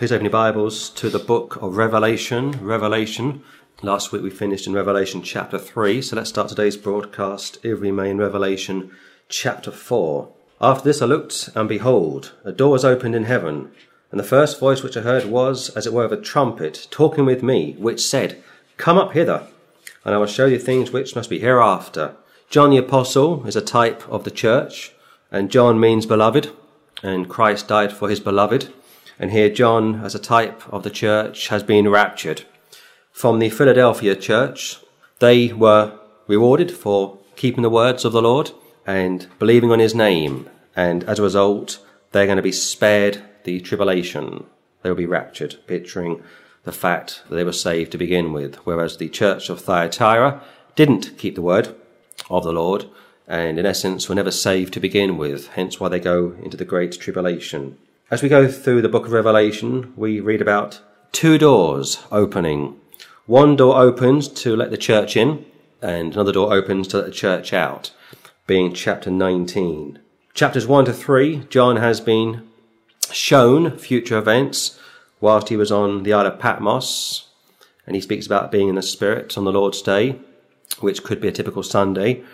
Please open your Bibles to the book of Revelation. Last week we finished in Revelation chapter 3, so let's start today's broadcast, if we may, in Revelation chapter 4. After this I looked, and behold, a door was opened in heaven, and the first voice which I heard was, as it were, of a trumpet, talking with me, which said, Come up hither, and I will show you things which must be hereafter. John the Apostle is a type of the church, and John means beloved, and Christ died for his beloved. And here John, as a type of the church, has been raptured. From the Philadelphia church, they were rewarded for keeping the words of the Lord and believing on his name. And as a result, they're going to be spared the tribulation. They will be raptured, picturing the fact that they were saved to begin with. Whereas the church of Thyatira didn't keep the word of the Lord and, in essence, were never saved to begin with, hence why they go into the great tribulation. As we go through the book of Revelation, we read about two doors opening. One door opens to let the church in, and another door opens to let the church out, being chapter 19. Chapters 1 to 3, John has been shown future events whilst he was on the Isle of Patmos, and he speaks about being in the Spirit on the Lord's Day, which could be a typical Sunday.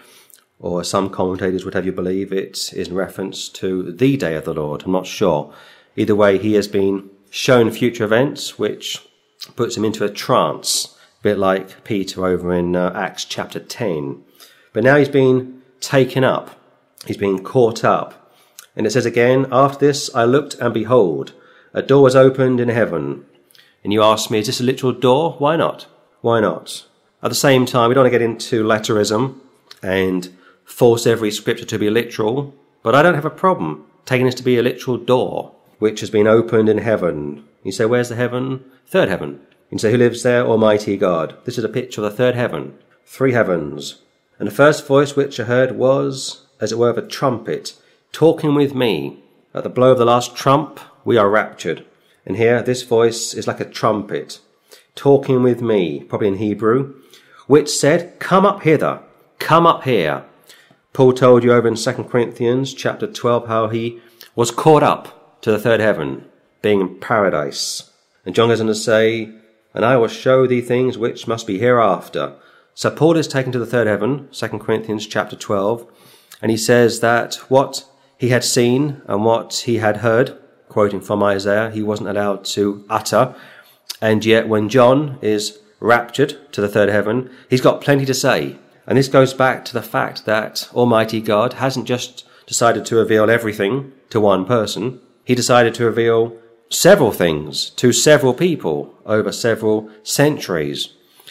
Or as some commentators would have you believe, it is in reference to the day of the Lord. I'm not sure. Either way, he has been shown future events, which puts him into a trance, a bit like Peter over in Acts chapter 10. But now he's been taken up. He's been caught up. And it says again, After this I looked, and behold, a door was opened in heaven. And you ask me, is this a literal door? Why not? Why not? At the same time, we don't want to get into Latarism and force every scripture to be literal, but I don't have a problem taking this to be a literal door which has been opened in heaven. You say, where's the heaven? Third heaven. You say, who lives there? Almighty God. This is a picture of the third heaven. Three heavens. And the first voice which I heard was, as it were, of a trumpet, talking with me. At the blow of the last trump, we are raptured. And here, this voice is like a trumpet, talking with me, probably in Hebrew, which said, Come up hither, come up here. Paul told you over in 2 Corinthians chapter 12 how he was caught up to the third heaven, being in paradise. And John goes on to say, And I will show thee things which must be hereafter. So Paul is taken to the third heaven, 2 Corinthians chapter 12, and he says that what he had seen and what he had heard, quoting from Isaiah, he wasn't allowed to utter. And yet when John is raptured to the third heaven, he's got plenty to say. And this goes back to the fact that Almighty God hasn't just decided to reveal everything to one person. He decided to reveal several things to several people over several centuries.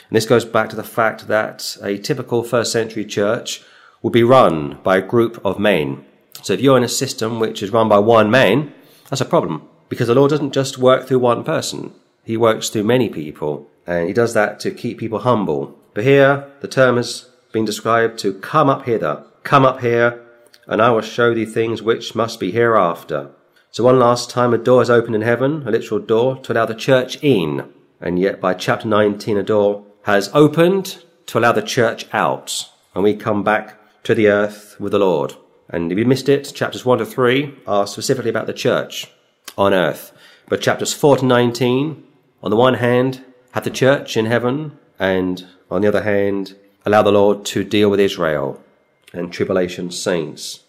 And this goes back to the fact that a typical first century church would be run by a group of men. So if you're in a system which is run by one man, that's a problem. Because the Lord doesn't just work through one person. He works through many people. And he does that to keep people humble. But here, the term is been described to come up hither, come up here, and I will show thee things which must be hereafter. So one last time a door is opened in heaven, a literal door, to allow the church in. And yet by chapter 19 a door has opened to allow the church out. And we come back to the earth with the Lord. And if you missed it, chapters 1 to 3 are specifically about the church on earth. But chapters 4 to 19, on the one hand, have the church in heaven, and on the other hand, allow the Lord to deal with Israel and tribulation saints.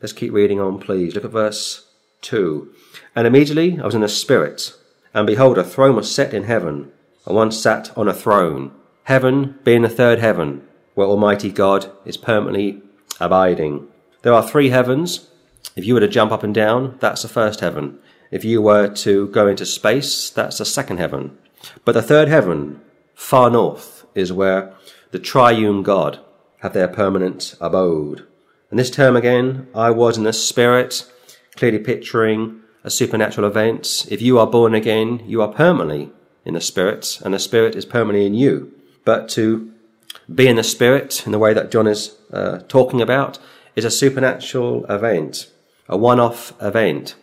Let's keep reading on, please. Look at verse 2. And immediately I was in the Spirit, and behold, a throne was set in heaven, and one sat on a throne. Heaven being the third heaven, where Almighty God is permanently abiding. There are three heavens. If you were to jump up and down, that's the first heaven. If you were to go into space, that's the second heaven. But the third heaven, far north, is where the triune God have their permanent abode. And this term again, I was in the Spirit, clearly picturing a supernatural event. If you are born again, you are permanently in the Spirit, and the Spirit is permanently in you. But to be in the Spirit, in the way that John is talking about, is a supernatural event, a one-off event.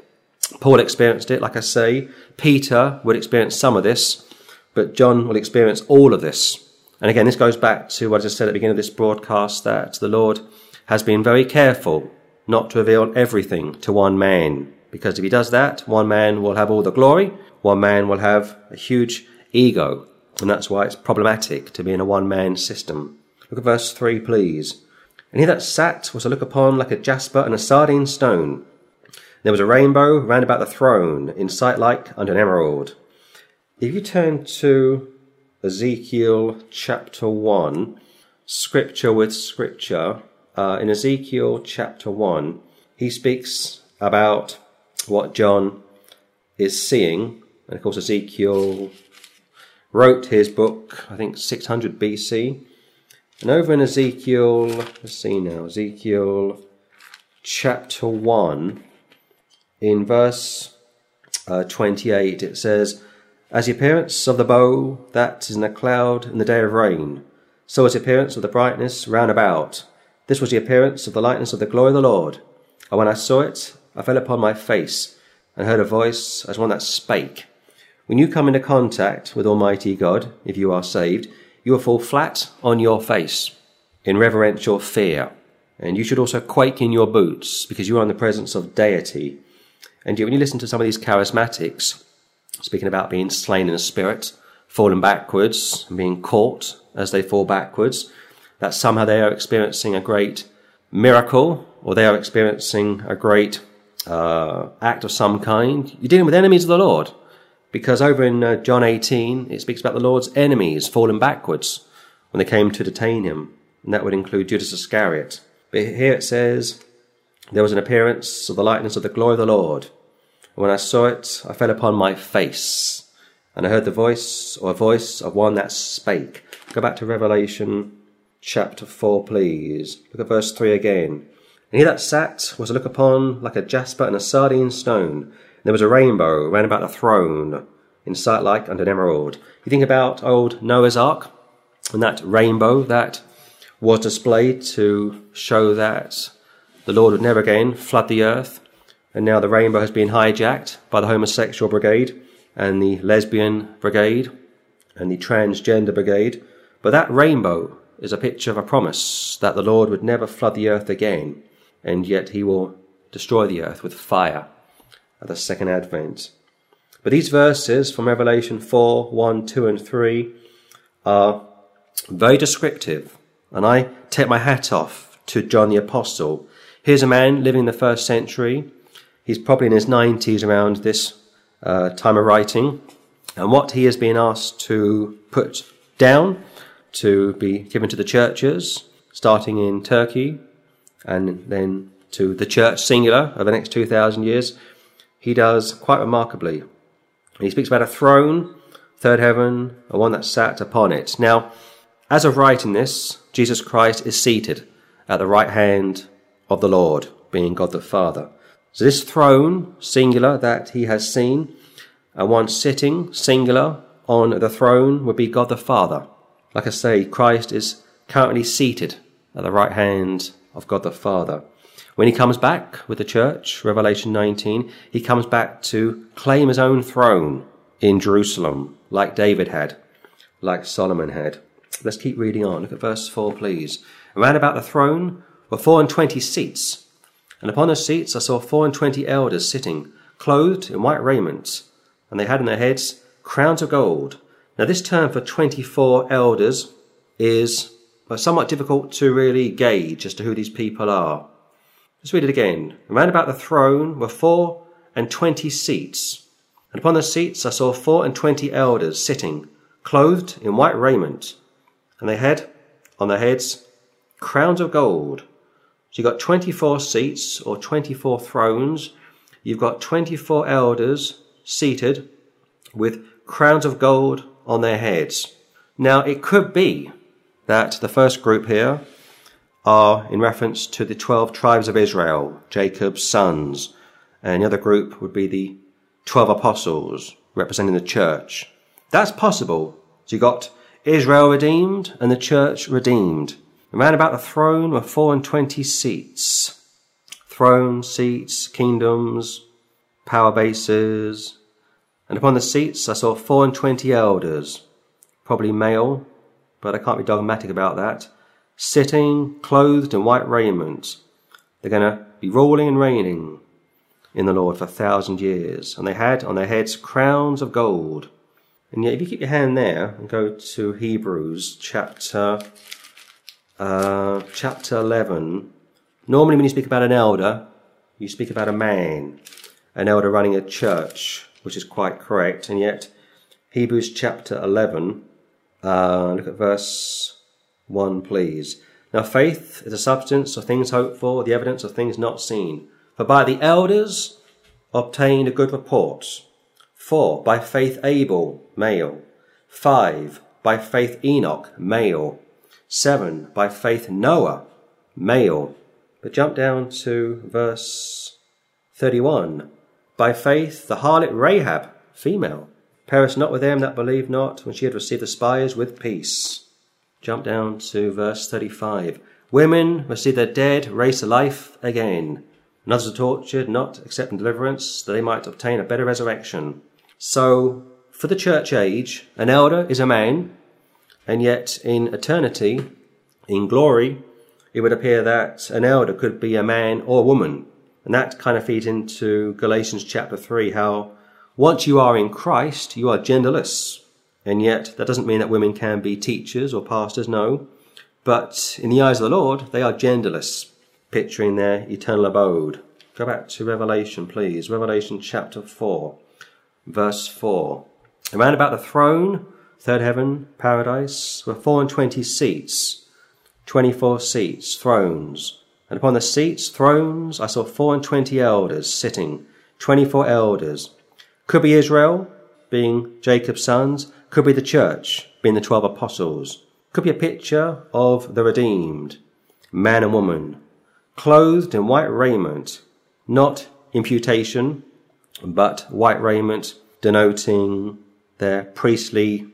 Paul experienced it, like I say. Peter would experience some of this, but John will experience all of this. And again, this goes back to what I just said at the beginning of this broadcast, that the Lord has been very careful not to reveal everything to one man. Because if he does that, one man will have all the glory, One man will have a huge ego, and that's why it's problematic to be in a one-man system. Look at verse 3, please. And he that sat was to look upon like a jasper and a sardine stone. There was a rainbow round about the throne, in sight like unto an emerald. If you turn to Ezekiel chapter 1, scripture with scripture, in Ezekiel chapter 1, he speaks about what John is seeing. And of course, Ezekiel wrote his book, I think, 600 BC. And over in Ezekiel, let's see now, Ezekiel chapter 1, in verse 28, it says, As the appearance of the bow that is in a cloud in the day of rain, so was the appearance of the brightness round about. This was the appearance of the lightness of the glory of the Lord. And when I saw it, I fell upon my face, and heard a voice as one that spake. When you come into contact with Almighty God, if you are saved, you will fall flat on your face in reverential fear. And you should also quake in your boots, because you are in the presence of deity. And when you listen to some of these charismatics, speaking about being slain in the spirit, falling backwards, and being caught as they fall backwards, that somehow they are experiencing a great miracle, or they are experiencing a great act of some kind, you're dealing with enemies of the Lord. Because over in John 18, it speaks about the Lord's enemies falling backwards when they came to detain him. And that would include Judas Iscariot. But here it says, There was an appearance of the likeness of the glory of the Lord. And when I saw it, I fell upon my face. And I heard the voice, or a voice of one that spake. Go back to Revelation chapter 4, please. Look at verse 3 again. And he that sat was to look upon like a jasper and a sardine stone. And there was a rainbow round about the throne, in sight like unto an emerald. You think about old Noah's Ark, and that rainbow that was displayed to show that the Lord would never again flood the earth. And now the rainbow has been hijacked by the homosexual brigade, and the lesbian brigade, and the transgender brigade. But that rainbow is a picture of a promise that the Lord would never flood the earth again, and yet he will destroy the earth with fire at the second advent. But these verses from Revelation 4, 1, 2, and 3 are very descriptive, and I take my hat off to John the Apostle. Here's a man living in the first century. He's probably in his 90s around this time of writing, and what he has been asked to put down to be given to the churches, starting in Turkey, and then to the church singular over the next 2,000 years, he does quite remarkably. He speaks about a throne, third heaven, and one that sat upon it. Now, as of writing this, Jesus Christ is seated at the right hand of the Lord, being God the Father. So this throne, singular, that he has seen, and one sitting, singular, on the throne would be God the Father. Like I say, Christ is currently seated at the right hand of God the Father. When he comes back with the church, Revelation 19, he comes back to claim his own throne in Jerusalem, like David had, like Solomon had. Let's keep reading on. Look at verse 4, please. Around about the throne were 24 seats, and upon the seats I saw 24 elders sitting, clothed in white raiment, and they had on their heads crowns of gold. Now, this term for 24 elders is somewhat difficult to really gauge as to who these people are. Let's read it again. Around about the throne were 24 seats, and upon the seats I saw 24 elders sitting, clothed in white raiment, and they had on their heads crowns of gold. So you've got 24 seats, or 24 thrones. You've got 24 elders seated with crowns of gold on their heads. Now, it could be that the first group here are in reference to the 12 tribes of Israel, Jacob's sons, and the other group would be the 12 apostles representing the church. That's possible. So you got Israel redeemed and the church redeemed. Around about the throne were 24 seats. Thrones, seats, kingdoms, power bases. And upon the seats I saw 24 elders, probably male, but I can't be dogmatic about that, sitting, clothed in white raiment. They're going to be ruling and reigning. in the Lord for 1,000 years, and they had on their heads crowns of gold. And yet, if you keep your hand there and go to Hebrews chapter 11, normally when you speak about an elder, you speak about a man, an elder running a church, which is quite correct. And yet, Hebrews chapter 11, look at verse 1, please. Now faith is the substance of things hoped for, the evidence of things not seen. For by the elders obtained a good report. 4, by faith Abel, male. 5, by faith Enoch, male. 7, by faith Noah, male. But jump down to verse 31. By faith the harlot Rahab, female, perished not with them that believed not, when she had received the spies with peace. Jump down to verse 35. Women received their dead, raised to life again. And others were tortured, not accepting deliverance, that they might obtain a better resurrection. So, for the church age, an elder is a man, and yet in eternity, in glory, it would appear that an elder could be a man or a woman. And that kind of feeds into Galatians chapter 3, how once you are in Christ, you are genderless. And yet, that doesn't mean that women can be teachers or pastors, no. But in the eyes of the Lord, they are genderless, picturing their eternal abode. Go back to Revelation, please. Revelation chapter 4, verse 4. Around about the throne, third heaven, paradise, were 24 seats, 24 seats, thrones. And upon the seats, thrones, I saw 24 elders sitting, 24 elders. Could be Israel, being Jacob's sons. Could be the church, being the 12 apostles. Could be a picture of the redeemed, man and woman, clothed in white raiment, not imputation, but white raiment denoting their priestly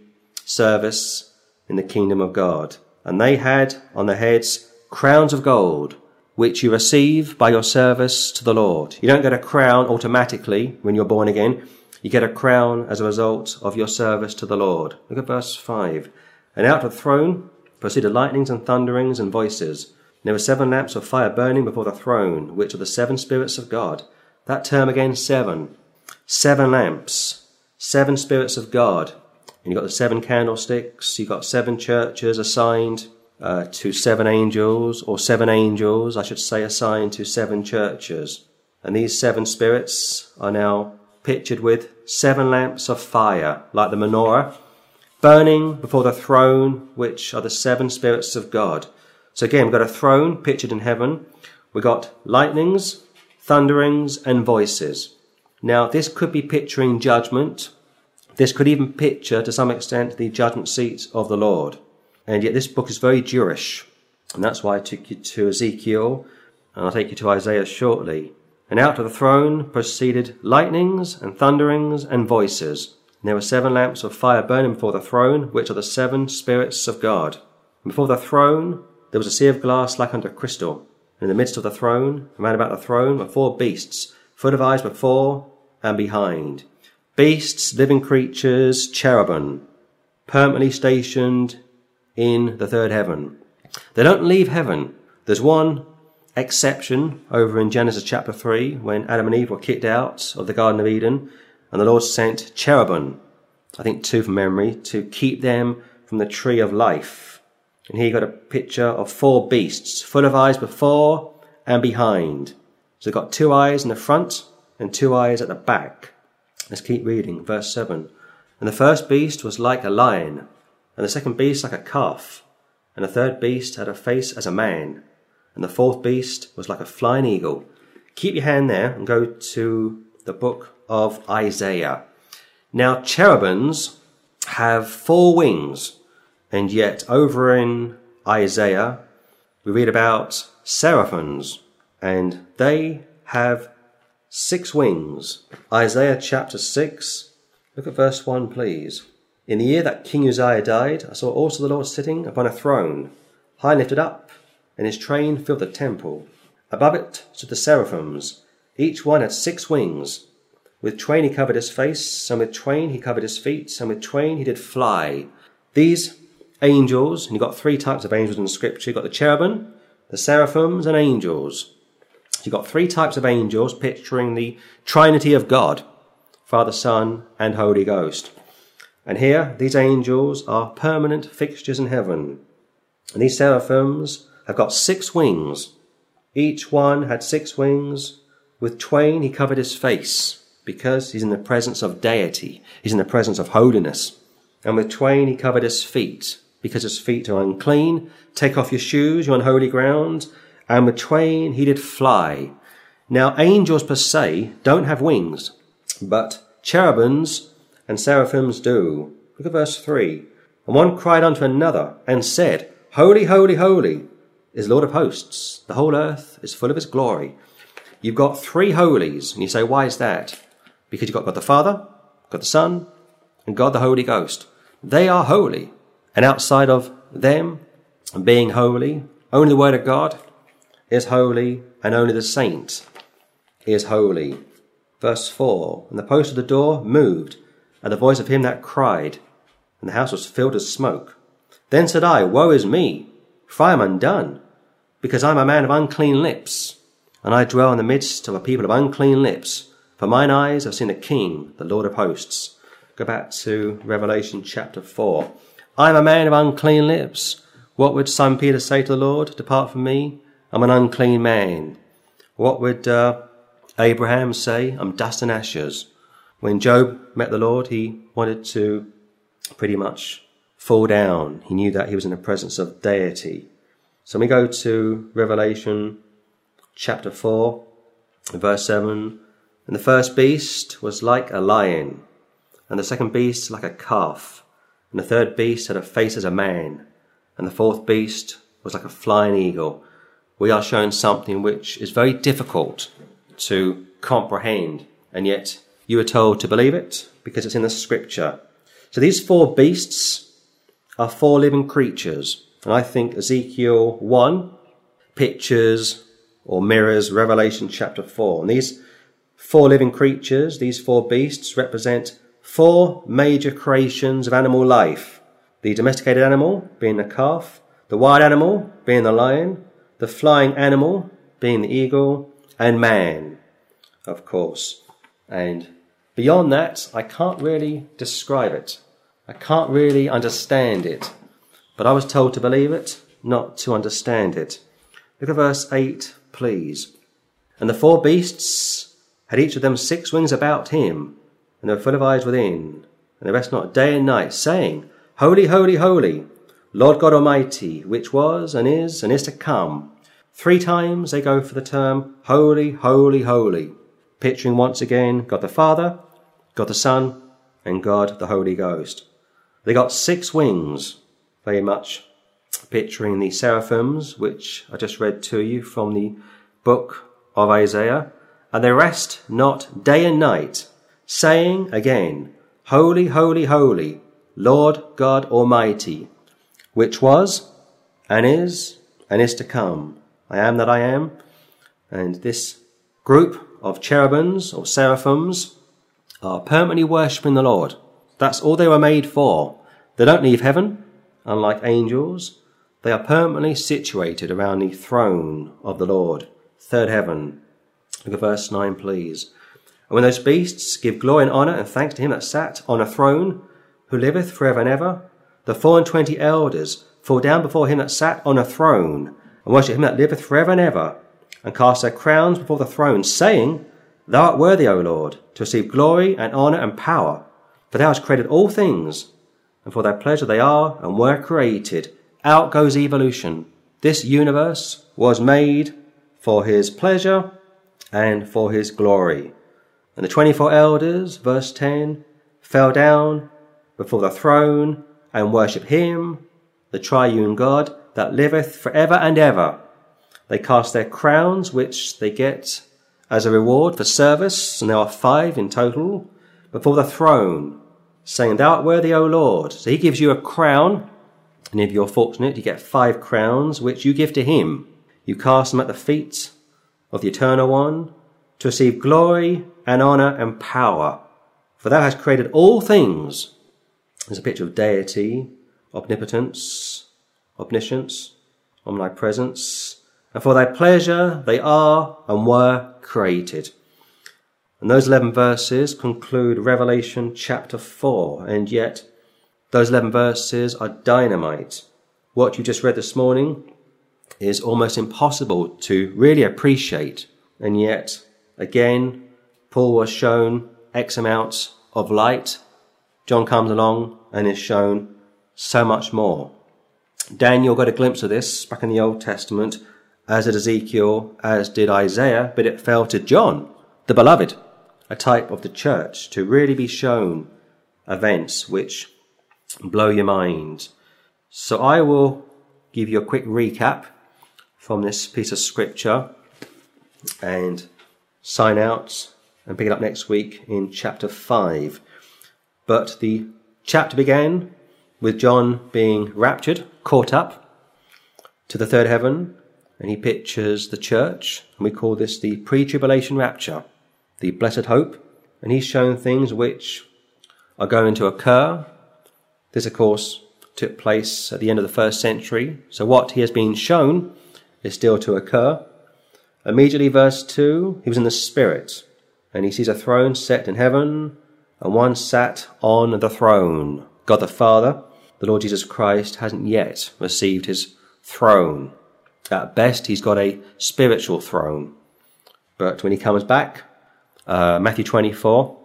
service in the kingdom of God. And they had on their heads crowns of gold, which you receive by your service to the Lord. You don't get a crown automatically when you're born again. You get a crown as a result of your service to the Lord. Look at verse 5. And out of the throne proceeded lightnings and thunderings and voices. And there were 7 lamps of fire burning before the throne, which are the 7 spirits of God. That term again, 7. 7 lamps. 7 spirits of God. And you've got the 7 candlesticks. You've got 7 churches assigned to 7 angels, or 7 angels, I should say, assigned to 7 churches. And these 7 spirits are now pictured with 7 lamps of fire, like the menorah, burning before the throne, which are the 7 spirits of God. So again, we've got a throne pictured in heaven. We've got lightnings, thunderings, and voices. Now, this could be picturing judgment. This could even picture, to some extent, the judgment seats of the Lord. And yet this book is very Jewish. And that's why I took you to Ezekiel, and I'll take you to Isaiah shortly. And out of the throne proceeded lightnings and thunderings and voices. And there were 7 lamps of fire burning before the throne, which are the 7 spirits of God. And before the throne there was a sea of glass like unto crystal. And in the midst of the throne, around about the throne, were 4 beasts, full of eyes before and behind. Beasts, living creatures, cherubim, permanently stationed in the third heaven. They don't leave heaven. There's one exception over in Genesis chapter 3, when Adam and Eve were kicked out of the Garden of Eden, and the Lord sent cherubim, I think 2 from memory, to keep them from the tree of life. And here you've got a picture of 4 beasts, full of eyes before and behind. So they've got 2 eyes in the front and 2 eyes at the back. Let's keep reading, verse 7. And the first beast was like a lion, and the second beast like a calf, and the third beast had a face as a man, and the 4th beast was like a flying eagle. Keep your hand there and go to the book of Isaiah. Now, cherubims have 4 wings, and yet over in Isaiah, we read about seraphims, and they have 6 wings. Isaiah chapter 6, look at verse 1, please. In the year that King Uzziah died, I saw also the Lord sitting upon a throne, high lifted up, and his train filled the temple. Above it stood the seraphims. Each one had 6 wings. With twain he covered his face, and with twain he covered his feet, and with twain he did fly. These angels, and you've got 3 types of angels in Scripture. You've got the cherubim, the seraphims, and angels. You've got three types of angels picturing the Trinity of God, Father, Son, and Holy Ghost. And here, these angels are permanent fixtures in heaven. And these seraphims have got six wings. Each one had six wings. With twain he covered his face, because he's in the presence of deity. He's in the presence of holiness. And with twain he covered his feet, because his feet are unclean. Take off your shoes, you're on holy ground. And with twain he did fly. Now, angels per se don't have wings, but cherubims and seraphims do. Look at verse 3. And one cried unto another and said, Holy, holy, holy is Lord of hosts. The whole earth is full of his glory. You've got three holies. And you say, why is that? Because you've got God the Father, God the Son, and God the Holy Ghost. They are holy. And outside of them being holy, only the Word of God is holy, and only the saint is holy. Verse 4, And the post of the door moved, at the voice of him that cried, and the house was filled with smoke. Then said I, Woe is me, for I am undone, because I am a man of unclean lips, and I dwell in the midst of a people of unclean lips, for mine eyes have seen the King, the Lord of hosts. Go back to Revelation chapter 4. I am a man of unclean lips. What would Simon Peter say to the Lord? Depart from me, I'm an unclean man. What would Abraham say? I'm dust and ashes. When Job met the Lord, he wanted to pretty much fall down. He knew that he was in the presence of deity. So we go to Revelation chapter 4, verse 7. And the first beast was like a lion, and the second beast like a calf, and the third beast had a face as a man, and the fourth beast was like a flying eagle. We are shown something which is very difficult to comprehend, and yet you are told to believe it because it's in the scripture. So these four beasts are four living creatures. And I think Ezekiel 1 pictures or mirrors Revelation chapter 4. And these four living creatures, these four beasts, represent four major creations of animal life. The domesticated animal being the calf, the wild animal being the lion, the flying animal being the eagle, and man, of course. And beyond that, I can't really describe it. I can't really understand it. But I was told to believe it, not to understand it. Look at verse 8, please. And the four beasts had each of them six wings about him, and they were full of eyes within, and they rest not day and night, saying, Holy, holy, holy, Lord God Almighty, which was and is to come. Three times they go for the term, Holy, holy, holy. Picturing once again God the Father, God the Son, and God the Holy Ghost. They got six wings, very much picturing the seraphims, which I just read to you from the book of Isaiah. And they rest not day and night, saying again, Holy, holy, holy, Lord God Almighty, which was and is to come. I am that I am. And this group of cherubims or seraphims are permanently worshipping the Lord. That's all they were made for. They don't leave heaven, unlike angels. They are permanently situated around the throne of the Lord, third heaven. Look at verse 9, please. And when those beasts give glory and honour and thanks to him that sat on a throne, who liveth for ever and ever, the 24 elders fall down before him that sat on a throne, and worship him that liveth for ever and ever, and cast their crowns before the throne, saying, Thou art worthy, O Lord, to receive glory and honour and power, for thou hast created all things, and for thy pleasure they are and were created. Out goes evolution. This universe was made for his pleasure and for his glory. And the 24 elders, verse 10, fell down before the throne and worship him, the triune God, that liveth for ever and ever. They cast their crowns, which they get as a reward for service, and there are five in total, before the throne, saying, Thou art worthy, O Lord. So he gives you a crown, and if you're fortunate, you get five crowns, which you give to him. You cast them at the feet of the Eternal One, to receive glory and honour and power. For thou hast created all things. There's a picture of deity, omnipotence, omniscience, omnipresence, and for thy pleasure they are and were created. And those 11 verses conclude Revelation chapter 4, and yet those 11 verses are dynamite. What you just read this morning is almost impossible to really appreciate, and yet, again, Paul was shown X amounts of light. John comes along and is shown so much more. Daniel got a glimpse of this back in the Old Testament, as did Ezekiel, as did Isaiah, but it fell to John, the beloved, a type of the church, to really be shown events which blow your mind. So I will give you a quick recap from this piece of scripture and sign out and pick it up next week in chapter 5. But the chapter began with John being raptured, caught up to the third heaven, and he pictures the church, and we call this the pre-tribulation rapture, the blessed hope, and he's shown things which are going to occur. This, of course, took place at the end of the first century, so what he has been shown is still to occur. Immediately, verse 2, he was in the Spirit, and he sees a throne set in heaven, and one sat on the throne. God the Father, the Lord Jesus Christ, hasn't yet received his throne. At best, he's got a spiritual throne. But when he comes back, Matthew 24,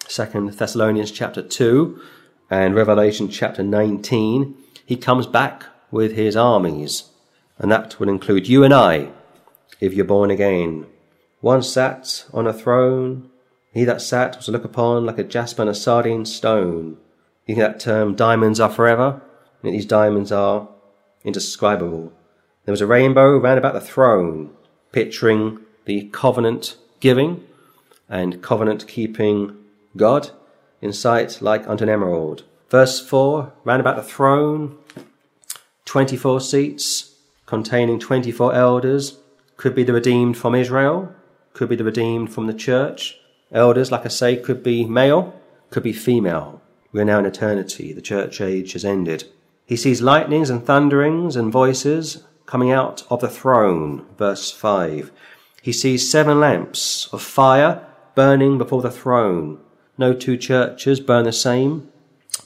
2 Thessalonians chapter 2, and Revelation chapter 19, he comes back with his armies. And that will include you and I, if you're born again. One sat on a throne. He that sat was to look upon like a jasper and a sardine stone. You think that term, diamonds are forever? And these diamonds are indescribable. There was a rainbow round about the throne, picturing the covenant-giving and covenant-keeping God, in sight like unto an emerald. Verse 4, round about the throne, 24 seats containing 24 elders, could be the redeemed from Israel, could be the redeemed from the church. Elders, like I say, could be male, could be female. We are now in eternity. The church age has ended. He sees lightnings and thunderings and voices coming out of the throne. Verse 5. He sees 7 lamps of fire burning before the throne. No two churches burn the same.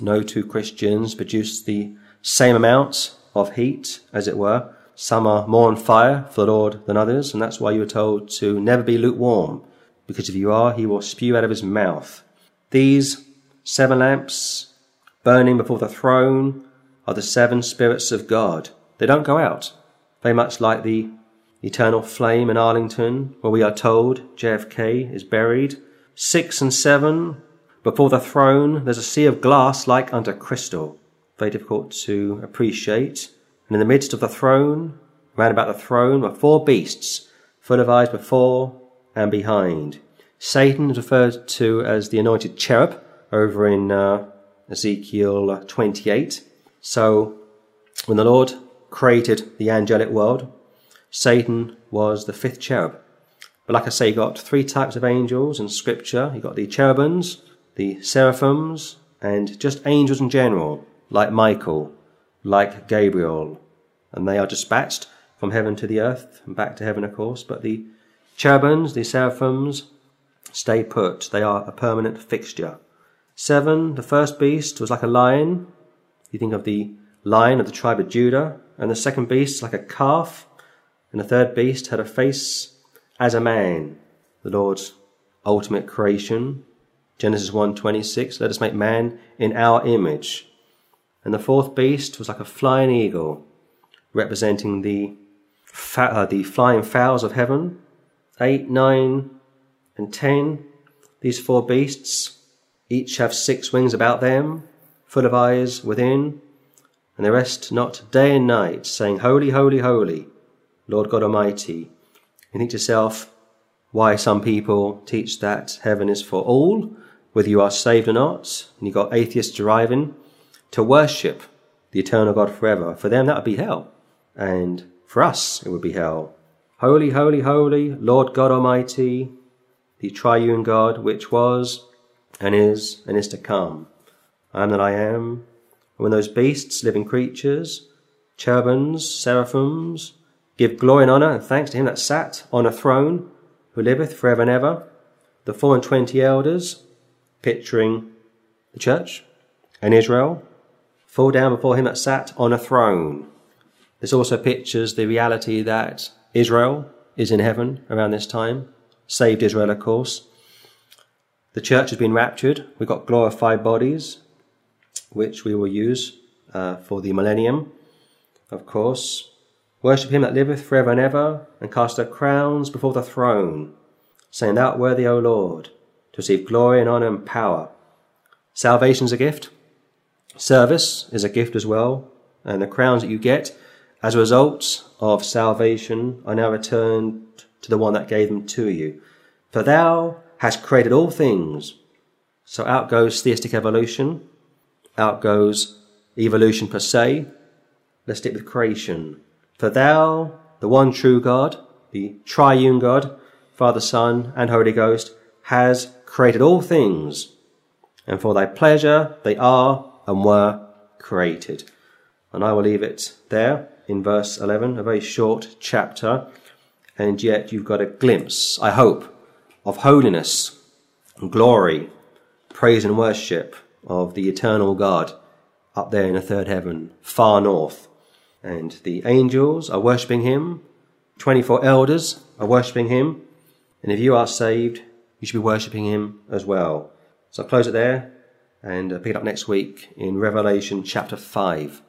No two Christians produce the same amount of heat, as it were. Some are more on fire for the Lord than others, and that's why you are told to never be lukewarm, because if you are, he will spew out of his mouth. These 7 lamps burning before the throne are the 7 spirits of God. They don't go out. Very much like the eternal flame in Arlington, where we are told JFK is buried. 6 and 7, before the throne, there's a sea of glass like unto crystal. Very difficult to appreciate. And in the midst of the throne, round about the throne, were 4 beasts, full of eyes before and behind. Satan is referred to as the anointed cherub, over in Ezekiel 28. So, when the Lord created the angelic world, Satan was the 5th cherub. But like I say, you got 3 types of angels in Scripture. You got the cherubims, the seraphims, and just angels in general, like Michael, like Gabriel. And they are dispatched from heaven to the earth, and back to heaven, of course. But the cherubims, the seraphims, stay put. They are a permanent fixture. 7, the first beast was like a lion. You think of the lion of the tribe of Judah. And the second beast like a calf. And the third beast had a face as a man. The Lord's ultimate creation. Genesis 1:26, let us make man in our image. And the fourth beast was like a flying eagle, representing the flying fowls of heaven. 8, 9, and 10. These 4 beasts each have 6 wings about them, full of eyes within, and they rest not day and night, saying, Holy, holy, holy, Lord God Almighty. And think to yourself, why some people teach that heaven is for all, whether you are saved or not, and you've got atheists driving to worship the eternal God forever. For them, that would be hell, and for us, it would be hell. Holy, holy, holy, Lord God Almighty, the triune God, which was, and is to come. I am that I am. And when those beasts, living creatures, cherubims, seraphims, Give glory and honour and thanks to him that sat on a throne, who liveth for ever and ever. The 24 elders, picturing the church and Israel, fall down before him that sat on a throne. This also pictures the reality that Israel is in heaven around this time. Saved Israel, of course. The church has been raptured. We've got glorified bodies, which we will use for the millennium, of course. Worship him that liveth for ever and ever, and cast our crowns before the throne, saying, Thou art worthy, O Lord, to receive glory and honour and power. Salvation's a gift. Service is a gift as well. And the crowns that you get as a result of salvation are now returned to the one that gave them to you. For thou hast created all things. So out goes theistic evolution. Out goes evolution per se. Let's stick with creation. For thou, the one true God, the triune God, Father, Son, and Holy Ghost, has created all things. And for thy pleasure they are and were created. And I will leave it there in verse 11, a very short chapter. And yet you've got a glimpse, I hope, of holiness and glory, praise and worship of the eternal God up there in the third heaven, far north. And the angels are worshipping him. 24 elders are worshipping him. And if you are saved, you should be worshipping him as well. So I'll close it there and pick it up next week in Revelation chapter 5.